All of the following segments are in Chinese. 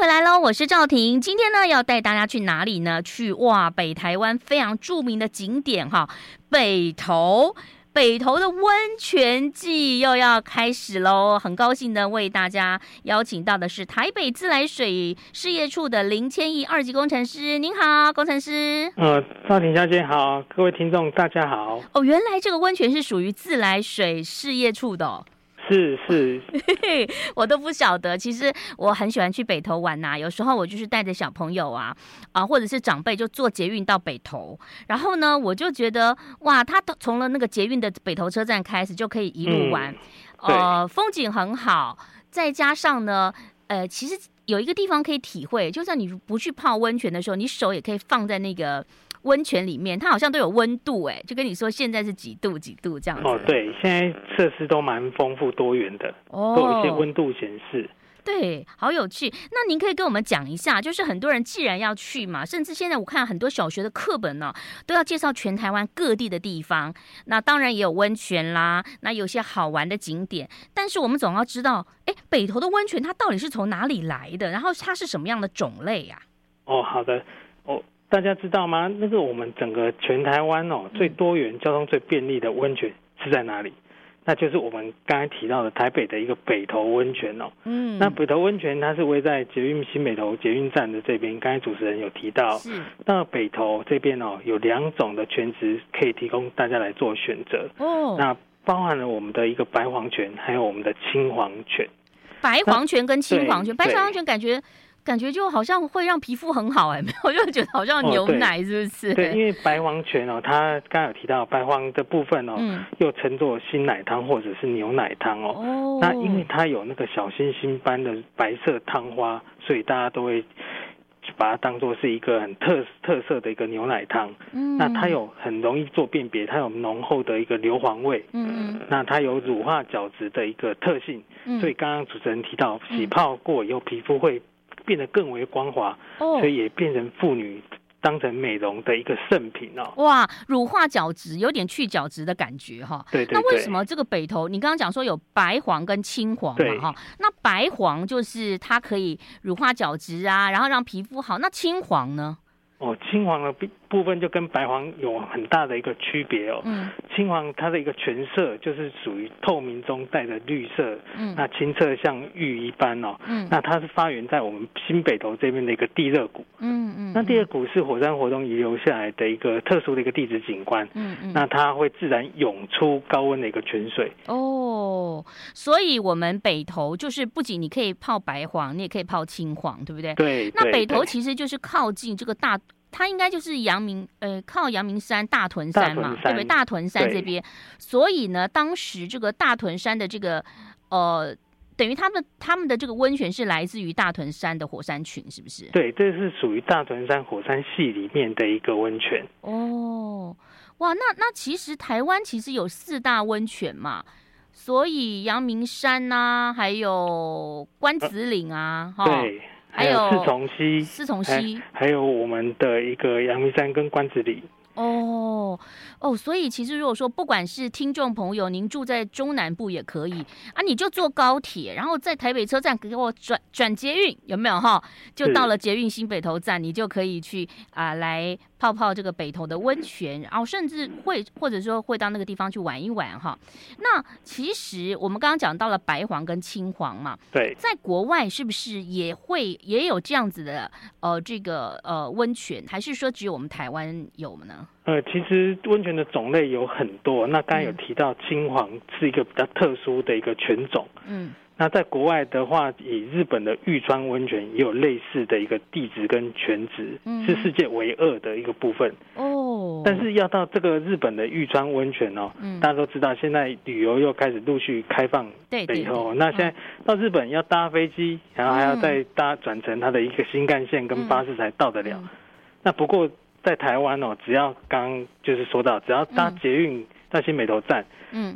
回来喽，我是赵婷。今天呢，要带大家去哪里呢？去北台湾非常著名的景点哈，北投。北投的温泉季又要开始喽，很高兴的为大家邀请到的是台北自来水事业处的林千毅二级工程师。您好，工程师。赵婷小姐好，各位听众大家好。哦，原来这个温泉是属于自来水事业处的哦。是我都不晓得。其实我很喜欢去北投玩有时候我就是带着小朋友啊，或者是长辈就坐捷运到北投，然后呢我就觉得他从了那个捷运的北投车站开始就可以一路玩，风景很好，再加上呢其实有一个地方可以体会，就算你不去泡温泉的时候，你手也可以放在那个温泉里面，它好像都有温度就跟你说现在是几度这样子。对，现在设施都蛮丰富多元的，都有一些温度显示。对，好有趣。那您可以跟我们讲一下，就是很多人既然要去嘛，甚至现在我看很多小学的课本都要介绍全台湾各地的地方，那当然也有温泉啦，那有些好玩的景点，但是我们总要知道北投的温泉它到底是从哪里来的，然后它是什么样的种类呀？好的。大家知道吗？那个我们整个全台湾最多元、交通最便利的温泉是在哪里？那就是我们刚才提到的台北的一个北投温泉那北投温泉它是位在捷运新北投捷运站的这边，刚才主持人有提到。那北投这边有两种的泉质可以提供大家来做选择。那包含了我们的一个白黄泉，还有我们的青黄泉。白黄泉跟青黄泉，白黄泉感觉就好像会让皮肤很好我就觉得好像牛奶是不是？对，因为白黄泉它刚刚有提到白黄的部分又称作新奶汤或者是牛奶汤那因为它有那个小星星般的白色汤花，所以大家都会把它当作是一个很特色的一个牛奶汤那它有很容易做辨别，它有浓厚的一个硫磺味那它有乳化角质的一个特性所以刚刚主持人提到洗泡过以后皮肤会变得更为光滑所以也变成妇女当成美容的一个圣品乳化角质有点去角质的感觉对。那为什么这个北投你刚刚讲说有白黄跟青黄嘛那白黄就是它可以乳化角质然后让皮肤好，那青黄呢？青黄的部分就跟白黄有很大的一个区别青黄它的一个全色就是属于透明中带着绿色那清澈像玉一般那它是发源在我们新北投这边的一个地热谷那地热谷是火山活动遗留下来的一个特殊的一个地质景观那它会自然涌出高温的一个泉水所以我们北投就是不仅你可以泡白黄，你也可以泡青黄，对不对？对。那北投其实就是靠近这个它应该就是靠阳明山大屯山嘛，对不对？大屯山这边，所以呢，当时这个大屯山的这个等于他们的这个温泉是来自于大屯山的火山群，是不是？对，这是属于大屯山火山系里面的一个温泉。那其实台湾其实有4大温泉嘛。所以阳明山还有关子岭对，还有四重溪，还有我们的一个阳明山跟关子岭。所以其实如果说不管是听众朋友，您住在中南部也可以你就坐高铁，然后在台北车站给我转捷运，有没有就到了捷运新北投站，你就可以去来泡泡这个北投的温泉，然后甚至或者说会到那个地方去玩一玩那其实我们刚刚讲到了白黄跟青黄嘛，对，在国外是不是也有这样子的这个温泉，还是说只有我们台湾有呢？其实温泉的种类有很多，那刚才有提到青黄是一个比较特殊的一个泉种那在国外的话，以日本的玉川温泉也有类似的一个地质跟泉质是世界唯二的一个部分但是要到这个日本的玉川温泉大家都知道现在旅游又开始陆续开放北投那现在到日本要搭飞机，然后还要再转乘它的一个新干线跟巴士才到得了那不过在台湾只要刚就是说到，只要搭捷运到新北投站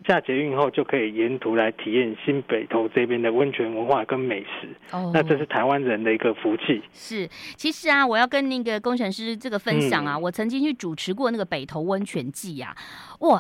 下捷运后就可以沿途来体验新北投这边的温泉文化跟美食那这是台湾人的一个福气。是，其实我要跟那个工程师这个分享我曾经去主持过那个北投温泉季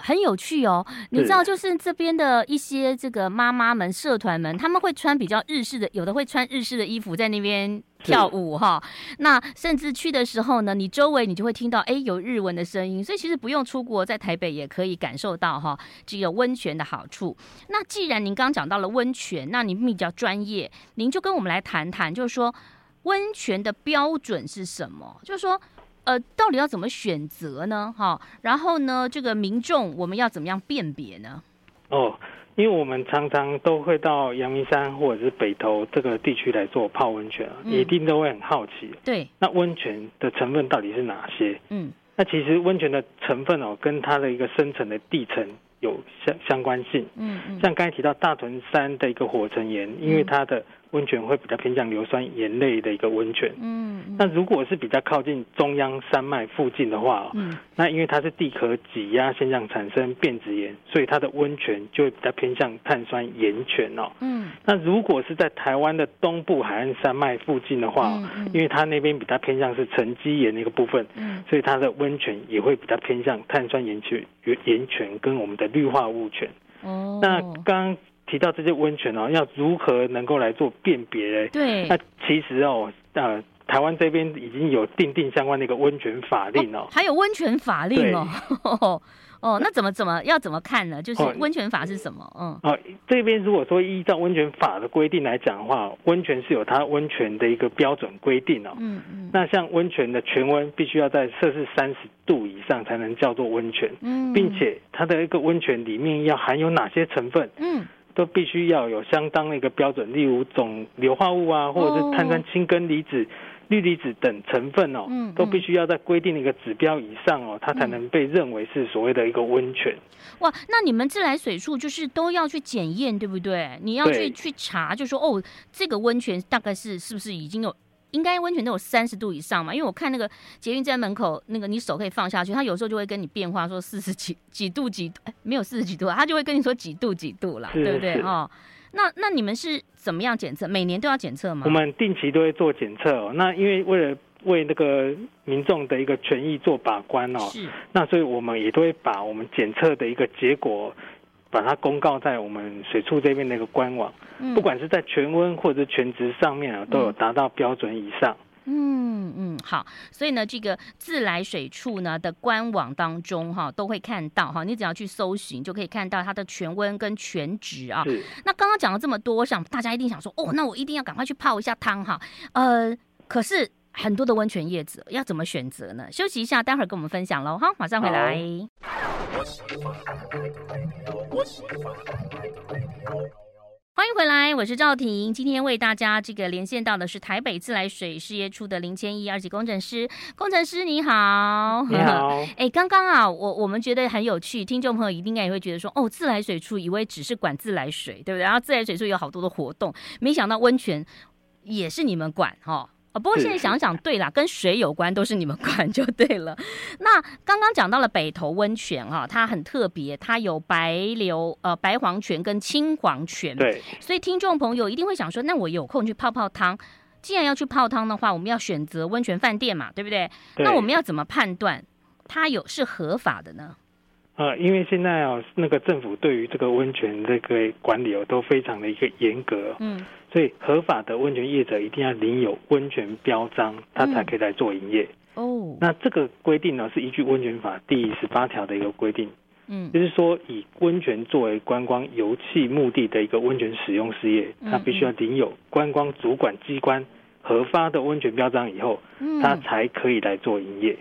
很有趣你知道就是这边的一些这个妈妈们社团们，他们会穿比较日式的，有的会穿日式的衣服在那边跳舞哈。那甚至去的时候呢，你周围你就会听到有日文的声音，所以其实不用出国，在台北也可以感受到哈这个温泉的好处。那既然您刚讲到了温泉，那您比较专业，您就跟我们来谈谈，就是说温泉的标准是什么？就是说到底要怎么选择呢？哈，然后呢，这个民众我们要怎么样辨别呢？哦，因为我们常常都会到阳明山或者是北投这个地区来做泡温泉，一定都会很好奇。对，那温泉的成分到底是哪些？嗯，那其实温泉的成分哦，跟它的一个深层的地层有相关性。嗯，像刚才提到大屯山的一个火成岩，因为它的温泉会比较偏向硫酸盐类的一个温泉。嗯，那如果是比较靠近中央山脉附近的话，那因为它是地壳挤压现象产生变质盐，所以它的温泉就会比较偏向碳酸盐泉哦。嗯，那如果是在台湾的东部海岸山脉附近的话，因为它那边比较偏向是沉积盐的一个部分，所以它的温泉也会比较偏向碳酸盐泉跟我们的氯化物泉。哦，那刚提到这些温泉哦，要如何能够来做辨别？对，那其实哦，台湾这边已经有订相关的一个温泉法令哦，还有温泉法令哦，哦，那怎么看呢？就是温泉法是什么？这边如果说依照温泉法的规定来讲的话，温泉是有它温泉的一个标准规定哦。那像温泉的泉温必须要在摄氏30度以上才能叫做温泉，并且它的一个温泉里面要含有哪些成分？都必须要有相当的一个标准，例如总硫化物啊，或者是碳酸氢根离子、氯离子等成分哦，都必须要在规定的一个指标以上哦，它才能被认为是所谓的一个温泉。哇，那你们自来水处就是都要去检验，对不对？你要去查，就说哦，这个温泉大概是不是已经有。应该温泉都有30度以上嘛，因为我看那个捷运站门口那个你手可以放下去，它有时候就会跟你变化说40几度，没有40几度，它就会跟你说几度啦，对不对？哦，那你们是怎么样检测？每年都要检测吗？我们定期都会做检测哦。那因为为那个民众的一个权益做把关哦，那所以我们也都会把我们检测的一个结果。把它公告在我们水处这边的一个官网，不管是在全温或者全值上面啊，都有达到标准以上。好，所以呢，这个自来水处呢的官网当中哈，都会看到哈，你只要去搜寻就可以看到它的全温跟全值啊。那刚刚讲了这么多，我想大家一定想说，哦，那我一定要赶快去泡一下汤哈。可是很多的温泉业者要怎么选择呢？休息一下，待会儿跟我们分享喽哈，马上回来。欢迎回来，我是赵婷。今天为大家这个连线到的是台北自来水事业处的林千毅2级工程师。工程师你好，你好。刚刚啊，我们觉得很有趣，听众朋友一定也会觉得说，哦，自来水处以为只是管自来水，对不对？然后自来水处有好多的活动，没想到温泉也是你们管哈。不过现在想想，对啦，跟水有关都是你们管就对了。那刚刚讲到了北投温泉哈，它很特别，它有白黄泉跟青黄泉。对，所以听众朋友一定会想说，那我有空去泡泡汤。既然要去泡汤的话，我们要选择温泉饭店嘛，对不对？对，那我们要怎么判断它是合法的呢？因为现在哦，那个政府对于这个温泉这个管理哦，都非常的一个严格。所以合法的温泉业者一定要领有温泉标章，他才可以来做营业。那这个规定呢，是依据温泉法第18条的一个规定。就是说以温泉作为观光游憩目的的一个温泉使用事业，他必须要领有观光主管机关核发的温泉标章以后，他才可以来做营业。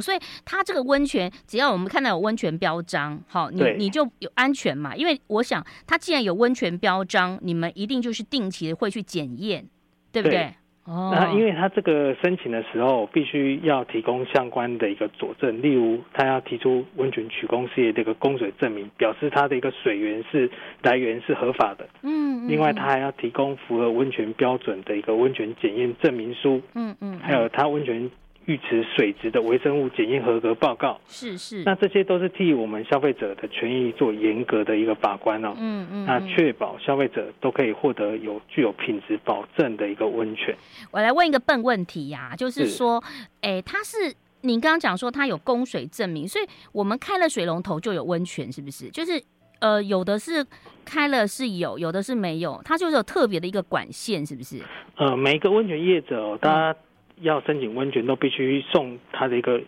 所以它这个温泉，只要我们看到有温泉标章，好，你就有安全嘛。因为我想，它既然有温泉标章，你们一定就是定期会去检验，对不对？对。那因为它这个申请的时候，必须要提供相关的一个佐证，例如它要提出温泉取供事业的一个供水证明，表示它的一个水源来源是合法的。另外，它还要提供符合温泉标准的一个温泉检验证明书。还有它温泉浴池水质的微生物检验合格报告，那这些都是替我们消费者的权益做严格的一个把关哦。那确保消费者都可以获得具有品质保证的一个温泉。我来问一个笨问题呀，就是说，它是您刚刚讲说它有供水证明，所以我们开了水龙头就有温泉，是不是？就是有的是开了是有，有的是没有，它就是有特别的一个管线，是不是？每一个温泉业者，他要申请温泉都必须送他的一个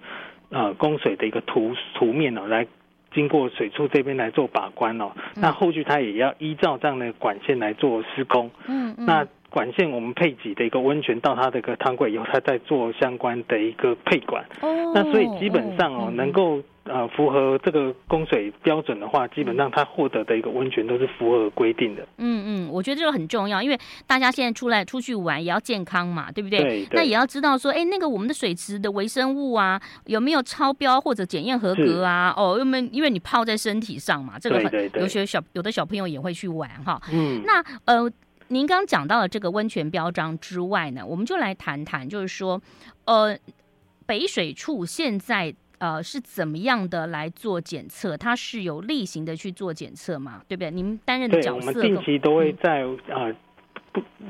供水的一个图面来经过水处这边来做把关哦。那后续他也要依照这样的管线来做施工。那管线我们配给的一个温泉到它的一个汤柜以后，它再做相关的一个配管。那所以基本上能够符合这个供水标准的话，基本上它获得的一个温泉都是符合规定的。我觉得这个很重要，因为大家现在出去玩也要健康嘛，对不 对？那也要知道说，那个我们的水池的微生物啊，有没有超标或者检验合格啊？因为你泡在身体上嘛，这个很有的小朋友也会去玩哈。那您刚讲到了这个温泉标章之外呢，我们就来谈谈，就是说，北水处现在。是怎么样的来做检测？它是有例行的去做检测嘛？对不对？您担任的角色，对，我们定期都会在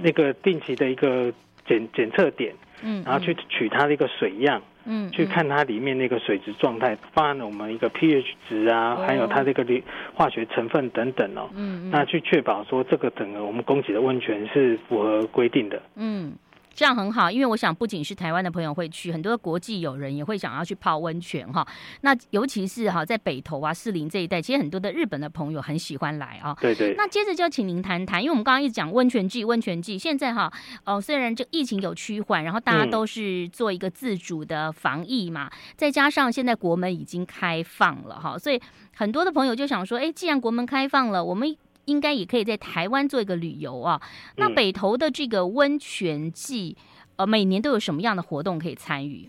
那个定期的一个检测点，然后去取它的一个水样，去看它里面那个水质状态，包含我们一个 pH 值啊，还有它这个化学成分等等哦，那去确保说这个整个我们供给的温泉是符合规定的，这样很好，因为我想不仅是台湾的朋友会去，很多国际友人也会想要去泡温泉哈。那尤其是在北投啊、士林这一带，其实很多的日本的朋友很喜欢来啊。对。那接着就请您谈谈，因为我们刚刚一直讲温泉季，现在哈虽然这疫情有趋缓，然后大家都是做一个自主的防疫嘛，再加上现在国门已经开放了哈，所以很多的朋友就想说，既然国门开放了，我们应该也可以在台湾做一个旅游啊。那北投的这个温泉季，每年都有什么样的活动可以参与？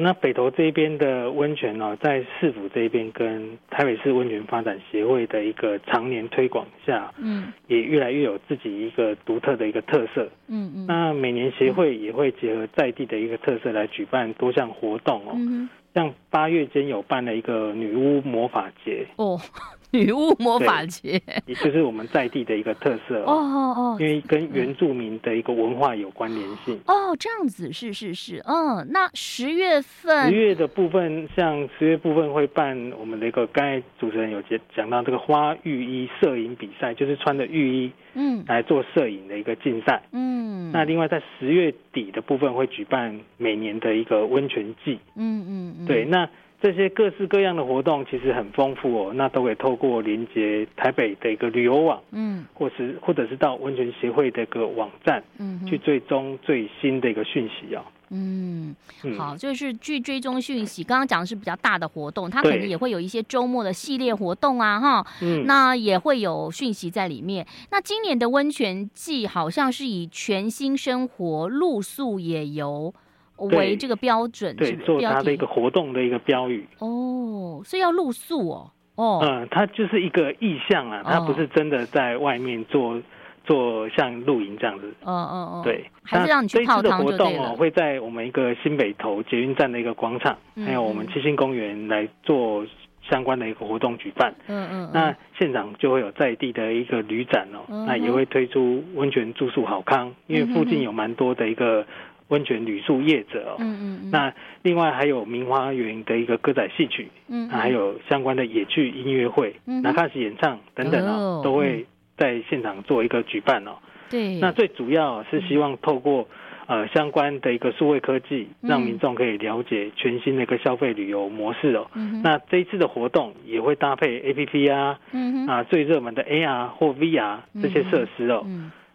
那北投这边的温泉在市府这边跟台北市温泉发展协会的一个常年推广下，也越来越有自己一个独特的一个特色。那每年协会也会结合在地的一个特色来举办多项活动哦。像8月间有办了一个女巫魔法节哦，女巫魔法节也就是我们在地的一个特色哦，因为跟原住民的一个文化有关联性哦，这样子是，那10月的部分，像10月部分会办我们的一个，刚才主持人有讲到这个花浴衣摄影比赛，就是穿着浴衣来做摄影的一个竞赛。那另外在10月底的部分会举办每年的一个温泉季。对，那这些各式各样的活动其实很丰富哦，那都可以透过连接台北的一个旅游网，或者是到温泉协会的一个网站，去追踪最新的一个讯息哦。好，就是去追踪讯息。刚刚讲的是比较大的活动，它可能也会有一些周末的系列活动啊，哈，那也会有讯息在里面。那今年的温泉季好像是以全新生活、露宿野游为这个标准，对，做它的一个活动的一个标语。所以要露宿哦。它就是一个意象啊，它不是真的在外面做像露营这样子。对，还是让你去泡汤就对了。这次的活动会在我们一个新北投捷运站的一个广场，还有我们七星公园来做相关的一个活动举办。那现场就会有在地的一个旅展哦，那也会推出温泉住宿好康，因为附近有蛮多的一个温泉旅宿业者那另外还有明花园的一个歌仔戏曲，还有相关的野剧音乐会、那卡西演唱等等都会在现场做一个举办哦。对，那最主要是希望透过相关的一个数位科技，让民众可以了解全新的一个消费旅游模式哦。那这一次的活动也会搭配 APP 啊，最热门的 AR 或 VR 这些设施哦。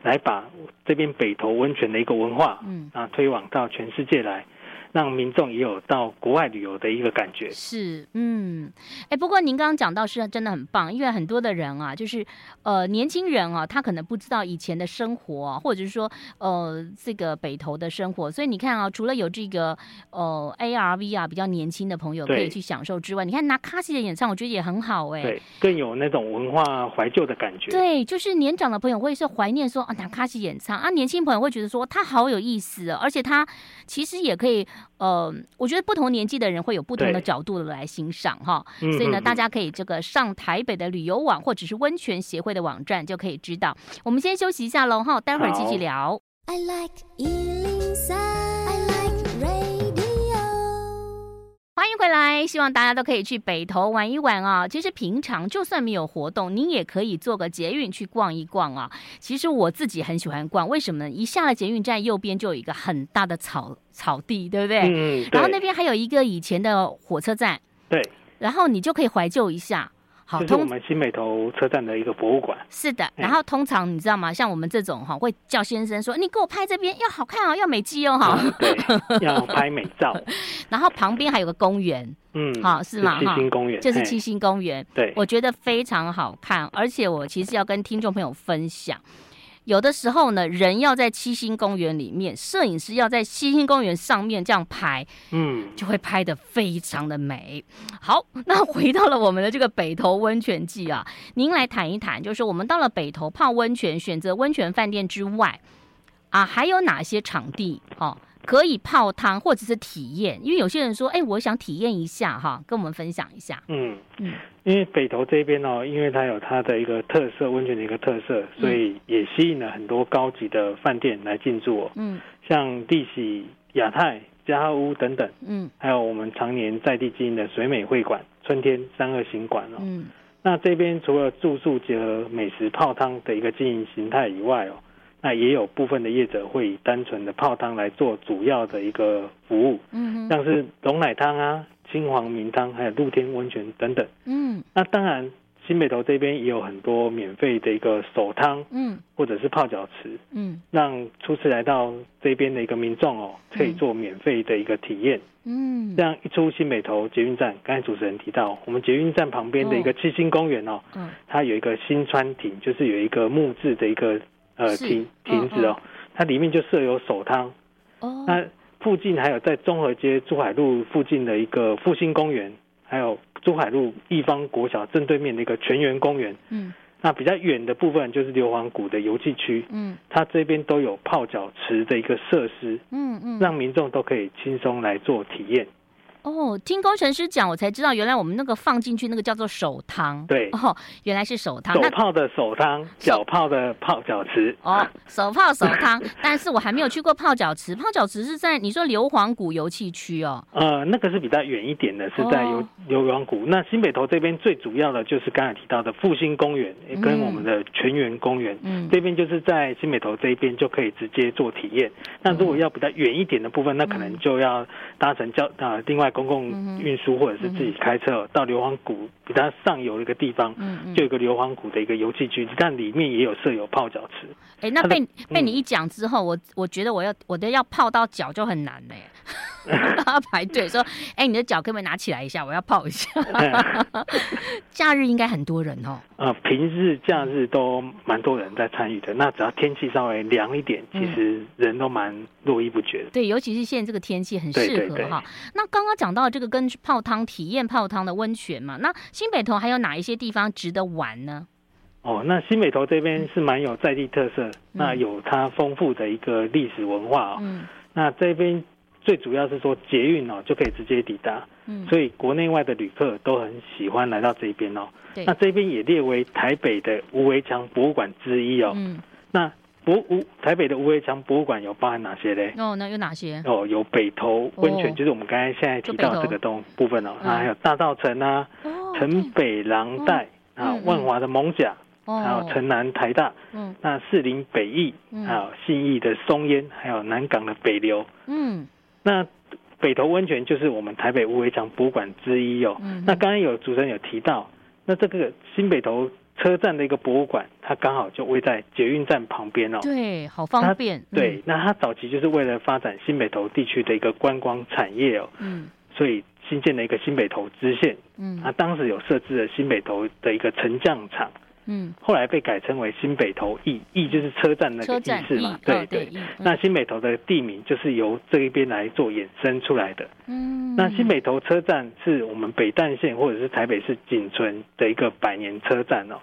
来把这边北投温泉的一个文化推广到全世界来，让民众也有到国外旅游的一个感觉。是，不过您刚刚讲到是真的很棒，因为很多的人啊，就是年轻人啊，他可能不知道以前的生活啊，或者是说这个北投的生活，所以你看啊，除了有这个ARV 啊比较年轻的朋友可以去享受之外，你看拿卡西的演唱，我觉得也很好对，更有那种文化怀旧的感觉。对，就是年长的朋友会是怀念说拿卡西演唱啊，年轻朋友会觉得说他好有意思，而且他其实也可以。我觉得不同年纪的人会有不同的角度来欣赏哈，所以呢，大家可以这个上台北的旅游网或者是温泉协会的网站就可以知道。我们先休息一下喽哈，待会儿继续聊。I like 103，I like radio。欢迎回来，希望。望大家都可以去北投玩一玩啊。其实平常就算没有活动，您也可以坐个捷运去逛一逛啊。其实我自己很喜欢逛，为什么呢？一下了捷运站右边就有一个很大的草地，对不对？嗯，对。然后那边还有一个以前的火车站，对。然后你就可以怀旧一下。好，就是我们新北投车站的一个博物馆。是的，然后通常你知道吗？像我们这种会叫先生说：“你给我拍这边要好看哦，要美肌哦，哈。”对，要拍美照。然后旁边还有个公园，嗯，好是吗？七星公园，这是七星公园。对，我觉得非常好看，而且我其实要跟听众朋友分享。有的时候呢，人要在七星公园里面，摄影师要在七星公园上面这样拍，嗯，就会拍得非常的美。好，那回到了我们的这个北投温泉季啊，您来谈一谈，就是我们到了北投泡温泉，选择温泉饭店之外，啊，还有哪些场地哦可以泡汤或者是体验？因为有些人说，哎，我想体验一下哈，跟我们分享一下。嗯，因为北投这边哦，因为它有它的一个特色，温泉的一个特色，所以也吸引了很多高级的饭店来进驻哦。嗯，像丽喜、亚太、嘉禾屋等等。嗯，还有我们常年在地经营的水美会馆、春天32行馆哦。嗯，那这边除了住宿结合美食泡汤的一个经营形态以外哦。那也有部分的业者会以单纯的泡汤来做主要的一个服务，嗯，像是龙奶汤啊、金黄明汤，还有露天温泉等等，嗯。那当然，新北投这边也有很多免费的一个手汤，嗯，或者是泡脚池，嗯，让初次来到这边的一个民众哦，可以做免费的一个体验，嗯。这样一出新北投捷运站，刚才主持人提到，我们捷运站旁边的一个七星公园哦，嗯，它有一个新川亭，就是有一个木质的一个。亭子哦，它里面就设有手汤。哦，那附近还有在中和街珠海路附近的一个复兴公园，还有珠海路一方国小正对面的一个全园公园。嗯，那比较远的部分就是硫磺谷的游憩区。嗯，它这边都有泡脚池的一个设施。嗯，让民众都可以轻松来做体验。哦，听工程师讲，我才知道原来我们那个放进去那个叫做手汤，对，哦，原来是手汤，手泡的手汤，脚泡的泡脚池，哦，手泡手汤，但是我还没有去过泡脚池，泡脚池是在你说硫磺谷游憩区哦，那个是比较远一点的，是在硫磺谷。那新北投这边最主要的就是刚才提到的复兴公园跟我们的全园公园，嗯，这边就是在新北投这边就可以直接做体验。那如果要比较远一点的部分，那可能就要搭乘另外。公共运输或者是自己开车到硫磺谷比它上游的一个地方，就有一个硫磺谷的一个游憩区，但里面也有设有泡脚池。哎，那被你一讲之后，我觉得我要泡到脚就很难嘞，要排队说，哎，你的脚可不可以拿起来一下？我要泡一下。假日应该很多人哦。平日假日都蛮多人在参与的。那只要天气稍微凉一点，其实人都蛮络绎不绝的。对，尤其是现在这个天气很适合哈。那刚刚讲到这个跟泡汤体验泡汤的温泉嘛，那新北投还有哪一些地方值得玩呢？哦，那新北投这边是蛮有在地特色，那有它丰富的一个历史文化哦。那这边最主要是说捷运哦就可以直接抵达，所以国内外的旅客都很喜欢来到这边哦。那这边也列为台北的无围墙博物馆之一哦。那台北的无围墙博物馆有包含哪些嘞？哦，那有哪些？哦，有北投温泉，就是我们刚才现在提到这个部分哦。那还有大稻埕啊、城北廊带啊、万华的艋舺，还有城南台大，那士林北艺，还有信义的松烟，还有南港的北流。那北投温泉就是我们台北无围墙博物馆之一哦。那刚才有主持人有提到，那这个新北投车站的一个博物馆，它刚好就位在捷运站旁边哦。对，好方便。对，那它早期就是为了发展新北投地区的一个观光产业哦。所以新建了一个新北投支线。它当时有设置了新北投的一个沉降场。后来被改称为新北投驿就是车站那个驿是嘛？对。那新北投的地名就是由这一边来做衍生出来的。那新北投车站是我们北淡线或者是台北市仅存的一个百年车站哦。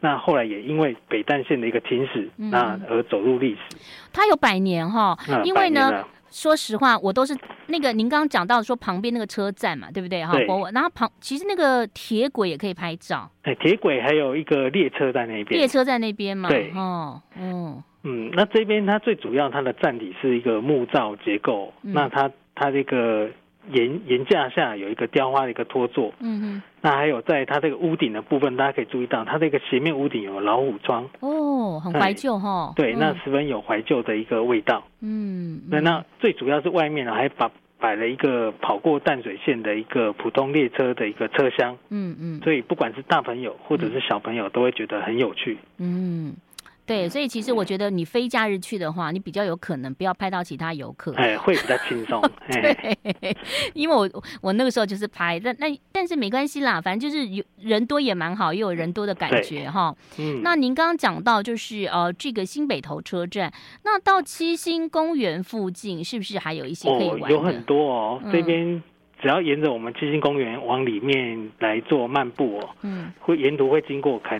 那后来也因为北淡线的一个停驶，那而走入历史。它有百年哈，因为呢。说实话，我都是那个您刚刚讲到说旁边那个车站嘛，对不对？对。然后其实那个铁轨也可以拍照。铁轨还有一个列车在那边。列车在那边嘛。对。那这边它最主要它的站体是一个木造结构，那它这个檐架下有一个雕花的一个托座，嗯，那还有在它这个屋顶的部分，大家可以注意到它这个斜面屋顶有老虎窗，哦，很怀旧哈，对，那十分有怀旧的一个味道，嗯，那最主要是外面呢还摆了一个跑过淡水线的一个普通列车的一个车厢，嗯嗯，所以不管是大朋友或者是小朋友都会觉得很有趣，嗯。对，所以其实我觉得你非假日去的话，你比较有可能不要拍到其他游客，哎，会比较轻松。对，因为我那个时候就是拍，但是没关系啦，反正就是有人多也蛮好，也有人多的感觉哈。嗯，那您刚刚讲到就是这个新北投车站，那到七星公园附近是不是还有一些可以玩的？有很多哦，这边只要沿着我们七星公园往里面来做漫步哦，嗯，会沿途会经过凯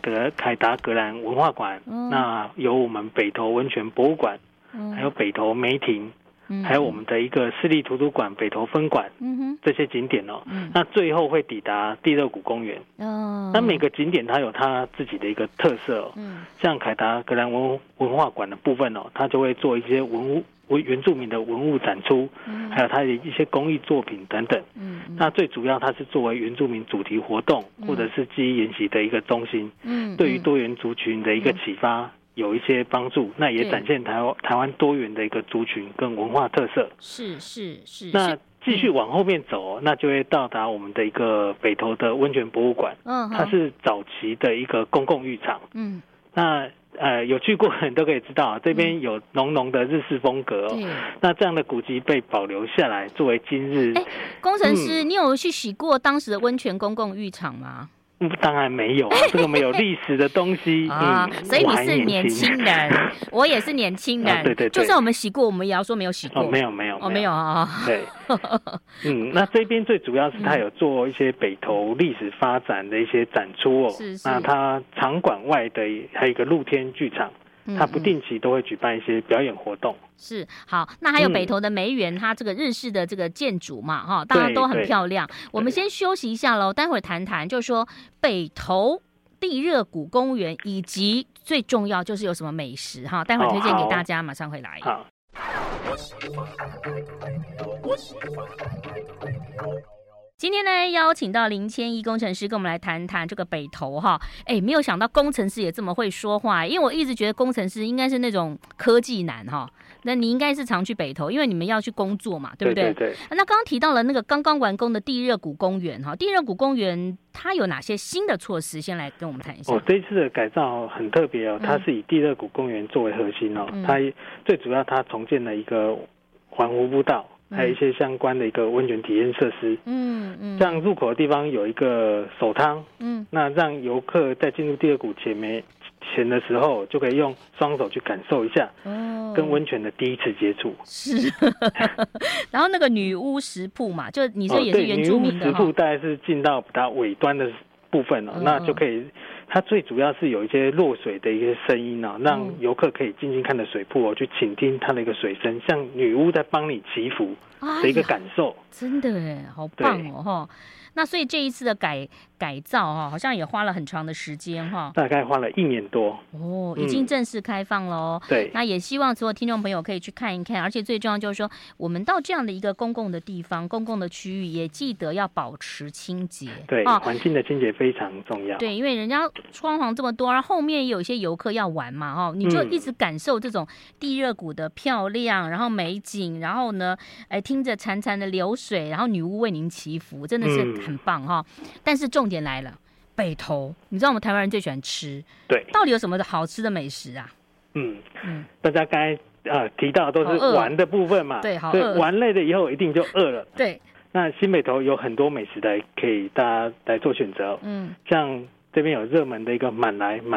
达格兰文化馆，嗯，那有我们北投温泉博物馆，嗯，还有北投梅亭，嗯，还有我们的一个市立图书馆北投分馆，嗯哼，这些景点哦，嗯，那最后会抵达地热谷公园。哦，那每个景点它有它自己的一个特色哦，嗯，像凯达格兰文化馆的部分哦，它就会做一些原住民的文物展出，嗯，还有它的一些工艺作品等等，嗯，那最主要它是作为原住民主题活动，嗯，或者是记忆研习的一个中心，嗯，对于多元族群的一个启发，嗯，有一些帮助，那也展现台湾多元的一个族群跟文化特色。是。那继续往后面走，嗯，那就会到达我们的一个北投的温泉博物馆，嗯，它是早期的一个公共浴场，嗯，那有去过的人都可以知道，这边有浓浓的日式风格，哦，那这样的古迹被保留下来，作为今日。工程师，你有去洗过当时的温泉公共浴场吗？当然没有，这个没有历史的东西啊，所以你是年轻人，我也是年轻人，啊，对，就算我们洗过，我们也要说没有洗过，没有啊，哦，对，嗯，那这边最主要是它有做一些北投历史发展的一些展出哦，是，那它场馆外的还有一个露天剧场。它不定期都会举办一些表演活动，是好。那还有北投的梅园，它这个日式的这个建筑嘛，哈，大家都很漂亮。我们先休息一下喽，待会儿谈就是说北投地热谷公园以及最重要就是有什么美食哈，待会儿推荐给大家，马上回来。好。今天呢，邀请到林千一工程师跟我们来谈谈这个北投哈。哎，没有想到工程师也这么会说话，因为我一直觉得工程师应该是那种科技男哈。那你应该是常去北投，因为你们要去工作嘛，对不对？对。那刚刚提到了那个刚刚完工的地热谷公园哈，地热谷公园它有哪些新的措施？先来跟我们谈一下。这一次的改造很特别哦，它是以地热谷公园作为核心哦，它最主要它重建了一个环湖步道。还有一些相关的一个温泉体验设施，像入口的地方有一个手汤，那让游客在进入地热谷前的时候，就可以用双手去感受一下，跟温泉的第一次接触。是，然后那个女巫食铺嘛，就你说也是原住民的，女巫食铺大概是进到它尾端的部分哦，那就可以。它最主要是有一些落水的一些声音啊，让游客可以静静看着水瀑哦，去倾听它的一个水声，像女巫在帮你祈福的一个感受。哎，真的耶，好棒哦！那所以这一次的改造哦，好像也花了很长的时间哈，大概花了1年多哦，已经正式开放喽。对，那也希望所有听众朋友可以去看一看，而且最重要就是说，我们到这样的一个公共的地方、公共的区域，也记得要保持清洁。对，环境的清洁非常重要。对，因为人家装潢这么多，然后后面也有一些游客要玩嘛，哦，你就一直感受这种地热谷的漂亮，然后美景，然后呢，听着潺潺的流水，然后女巫为您祈福，真的是。很棒哈，但是重点来了，北投，你知道我们台湾人最喜欢吃，对，到底有什么好吃的美食啊？大家刚才提到都是玩的部分嘛，对，好饿，玩累了以后一定就饿了，对。那新北投有很多美食来可以大家来做选择，像这边有热门的一个满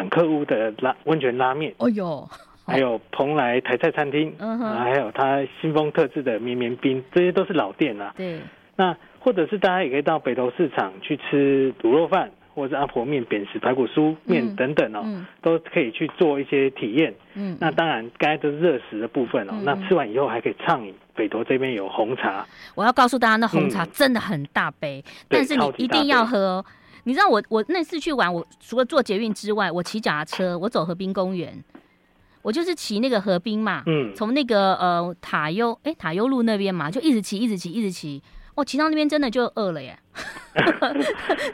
客屋的温泉拉面，哦哟。还有蓬莱台菜餐厅，还有它新丰特制的绵绵冰，这些都是老店啊，对。那或者是大家也可以到北投市场去吃卤肉饭，或者是阿婆面、扁食、排骨酥面等等哦，都可以去做一些体验。那当然，刚才都是热食的部分哦，那吃完以后还可以畅饮。北投这边有红茶，我要告诉大家，那红茶真的很大杯，但是你一定要喝哦。你知道我那次去玩，我除了坐捷运之外，我骑脚踏车，我走河滨公园。我就是骑那个河滨嘛，从那个塔悠路那边嘛，就一直骑。哦，骑到那边真的就饿了耶，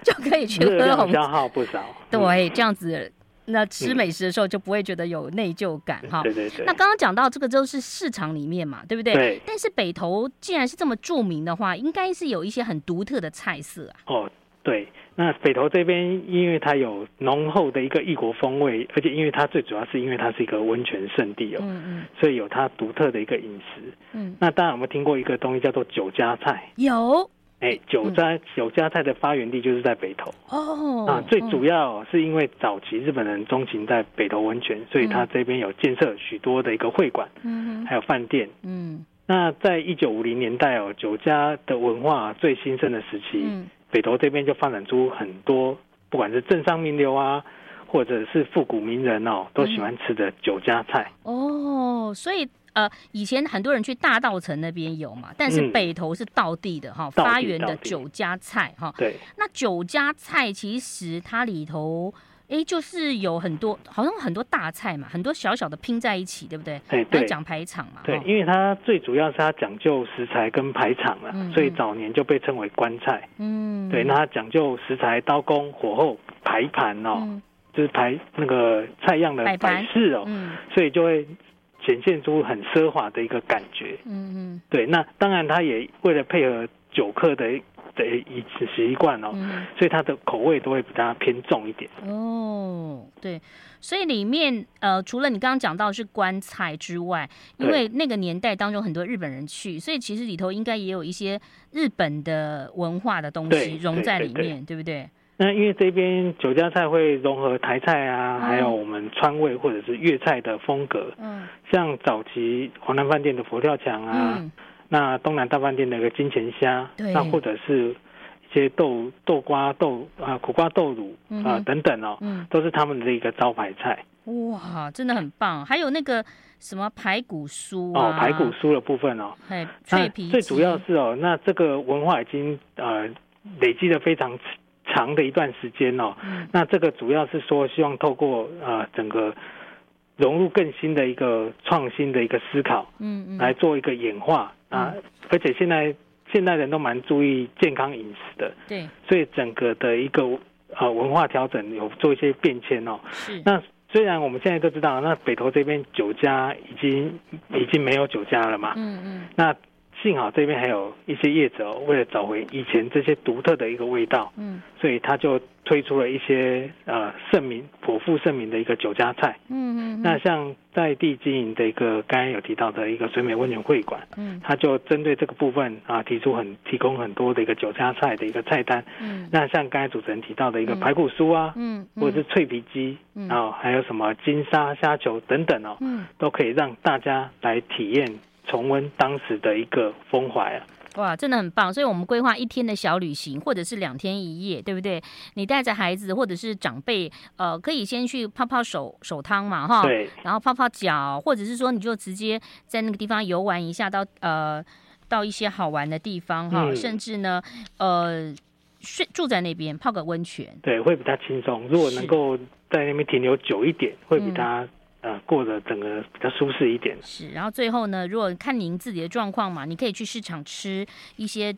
就可以去喝红酒，消耗不少。对，这样子。那吃美食的时候就不会觉得有内疚感哈。对对对。那刚刚讲到这个就是市场里面嘛，对不对？对。但是北投既然是这么著名的话，应该是有一些很独特的菜色啊。哦，对。那北投这边因为它有浓厚的一个异国风味，而且因为它最主要是因为它是一个温泉圣地哦，嗯嗯，所以有它独特的一个饮食。嗯。那大家有没有听过一个东西叫做酒家菜？有。哎，酒家菜的发源地就是在北投哦。啊，最主要是因为早期日本人钟情在北投温泉，所以他这边有建设许多的一个会馆，嗯，还有饭店，嗯。那在1950年代哦，酒家的文化最兴盛的时期，嗯，北投这边就发展出很多，不管是政商名流啊，或者是复古名人哦，都喜欢吃的酒家菜。哦，所以。以前很多人去大稻埕那边有嘛，但是北投是道地的哈，嗯，发源的酒家菜哈。对，那酒家菜其实它里头，哎，就是有很多，好像很多大菜嘛，很多小小的拼在一起，对不对？对对。讲排场嘛。对，因为它最主要是它讲究食材跟排场了，所以早年就被称为官菜。嗯。对，那它讲究食材、刀工、火候、排盘哦，就是排那个菜样的摆饰哦，所以就会。显现出很奢华的一个感觉，嗯嗯，对。那当然，他也为了配合酒客的饮食习惯哦，所以他的口味都会比较偏重一点。哦，对，所以里面除了你刚刚讲到是官菜之外，因为那个年代当中很多日本人去，所以其实里头应该也有一些日本的文化的东西融在里面， 对不对？那因为这边酒家菜会融合台菜啊，还有我们川味或者是粤菜的风格，嗯，像早期华南饭店的佛跳墙啊，那东南大饭店的一个金钱虾，那或者是一些苦瓜豆乳啊，等等哦，都是他们的一个招牌菜。哇，真的很棒！还有那个什么排骨酥啊，排骨酥的部分哦，脆皮，最主要是哦，那这个文化已经累积的非常长的一段时间哦，那这个主要是说希望透过整个融入更新的一个创新的一个思考，来做一个演化啊，而且现代人都蛮注意健康饮食的，对，所以整个的一个文化调整有做一些变迁哦。是，那虽然我们现在都知道，那北投这边酒家已经没有酒家了嘛，那。幸好这边还有一些业者，为了找回以前这些独特的一个味道，所以他就推出了一些颇负盛名的一个酒家菜，那像在地经营的一个刚才有提到的一个水美温泉会馆，他就针对这个部分啊，提供很多的一个酒家菜的一个菜单，那像刚才主持人提到的一个排骨酥啊，或者是脆皮鸡，然后还有什么金沙虾球等等哦，都可以让大家来体验。重温当时的一个风怀啊！哇，真的很棒！所以我们规划一天的小旅行，或者是2天1夜，对不对？你带着孩子或者是长辈，可以先去泡泡手汤嘛，哈，对，然后泡泡脚，或者是说你就直接在那个地方游玩一下，到一些好玩的地方哈，甚至呢，住在那边泡个温泉，对，会比较轻松。如果能够在那边停留久一点，会比他。过得整个比较舒适一点。是，然后最后呢，如果看您自己的状况嘛，你可以去市场吃一些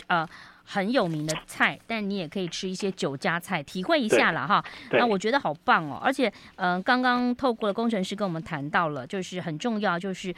很有名的菜，但你也可以吃一些酒家菜，体会一下啦哈。那我觉得好棒哦，而且刚刚透过了工程师跟我们谈到了，就是很重要，就是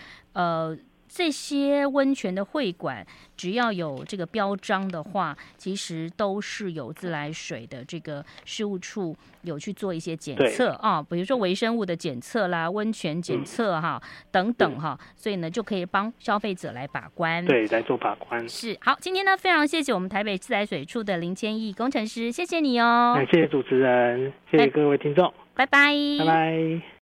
这些温泉的会馆，只要有这个标章的话，其实都是有自来水的这个事务处有去做一些检测啊，比如说微生物的检测啦、温泉检测哈等等哈，所以呢就可以帮消费者来把关，对，来做把关。是，好，今天呢非常谢谢我们台北自来水处的林千毅工程师，谢谢你哦，谢谢主持人，谢谢各位听众，拜拜，拜拜。